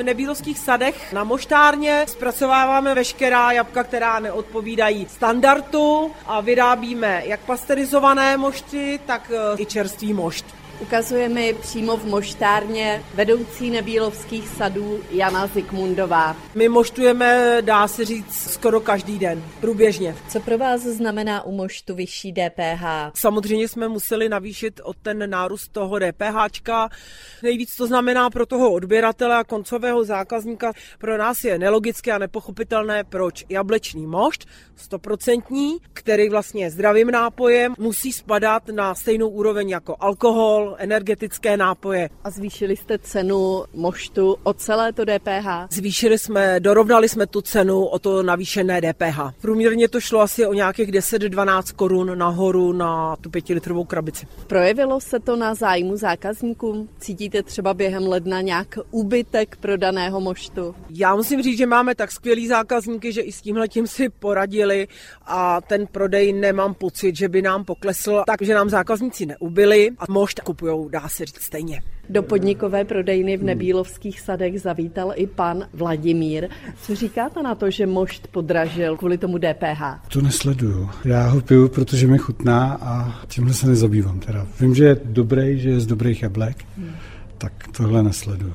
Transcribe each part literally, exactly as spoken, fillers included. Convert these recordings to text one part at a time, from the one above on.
v Nebílovských sadech na moštárně zpracováváme veškerá jablka, která neodpovídají standardu a vyrábíme jak pasterizované mošty, tak i čerstvý mošt. Ukazuje mi přímo v moštárně vedoucí Nebílovských sadů Jana Zikmundová. My moštujeme, dá se říct, skoro každý den, průběžně. Co pro vás znamená u moštu vyšší D P H? Samozřejmě jsme museli navýšit od ten nárůst toho DPHčka. Nejvíc to znamená pro toho odběratele a koncového zákazníka. Pro nás je nelogické a nepochopitelné, proč jablečný mošt, stoprocentní, který vlastně je zdravým nápojem, musí spadat na stejnou úroveň jako alkohol, energetické nápoje. A zvýšili jste cenu moštu o celé to D P H? Zvýšili jsme, dorovnali jsme tu cenu o to navýšené D P H. Průměrně to šlo asi o nějakých deset dvanáct korun nahoru na tu pětilitrovou krabici. Projevilo se to na zájmu zákazníků? Cítíte třeba během ledna nějak úbytek prodaného moštu? Já musím říct, že máme tak skvělý zákazníky, že i s tímhletím si poradili a ten prodej nemám pocit, že by nám poklesl, takže nám zákazníci neubyli a mošt kupujou, dá se říct, stejně. Do podnikové prodejny v Nebílovských sadech zavítal i pan Vladimír. Co říkáte na to, že mošt podražil kvůli tomu D P H? To nesleduju. Já ho piju, protože mi chutná a tímhle se nezabývám. Teda. Vím, že je dobrý, že je z dobrých jablek, hmm. tak tohle nesleduju.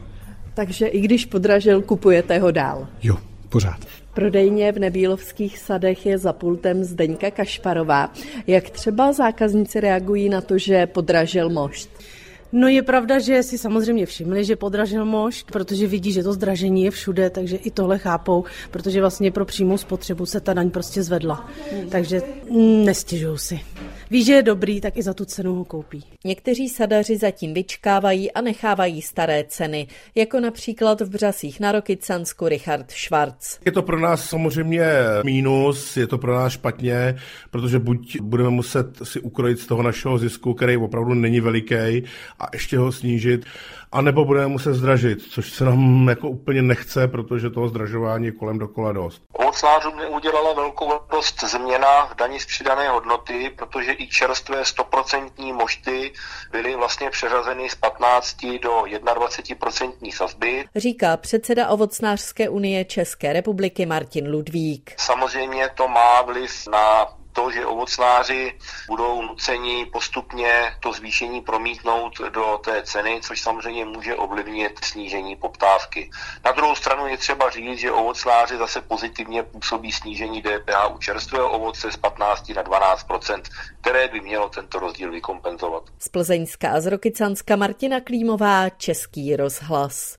Takže i když podražil, kupujete ho dál? Jo, pořád. Prodejně v Nebílovských sadech je za pultem Zdeňka Kašparová. Jak třeba zákazníci reagují na to, že podražil mošt? No je pravda, že si samozřejmě všimli, že podražil mošt, protože vidí, že to zdražení je všude, takže i tohle chápou, protože vlastně pro přímou spotřebu se ta daň prostě zvedla. Takže nestěžují si. Ví, že je dobrý, tak i za tu cenu ho koupí. Někteří sadaři zatím vyčkávají a nechávají staré ceny, jako například v Břasích na Rokycansku Richard Schwarz. Je to pro nás samozřejmě mínus, je to pro nás špatně, protože buď budeme muset si ukrojit z toho našeho zisku, který opravdu není veliký, a ještě ho snížit, anebo budeme muset zdražit, což se nám jako úplně nechce, protože toho zdražování je kolem dokola dost. Ovocnářům neudělala velkou radost změna v dani z přidané hodnoty, protože i čerstvé sto procent mošty byly vlastně přeřazeny z patnácti do dvaceti jedné procentní sazby. Říká předseda Ovocnářské unie České republiky Martin Ludvík. Samozřejmě to má vliv na to, že ovocnáři budou nuceni postupně to zvýšení promítnout do té ceny, což samozřejmě může ovlivnit snížení poptávky. Na druhou stranu je třeba říct, že ovocnáři zase pozitivně působí snížení D P H u čerstvého ovoce z patnácti na dvanáct procent, které by mělo tento rozdíl vykompenzovat. Z Plzeňska a z Rokycanska Martina Klímová, Český rozhlas.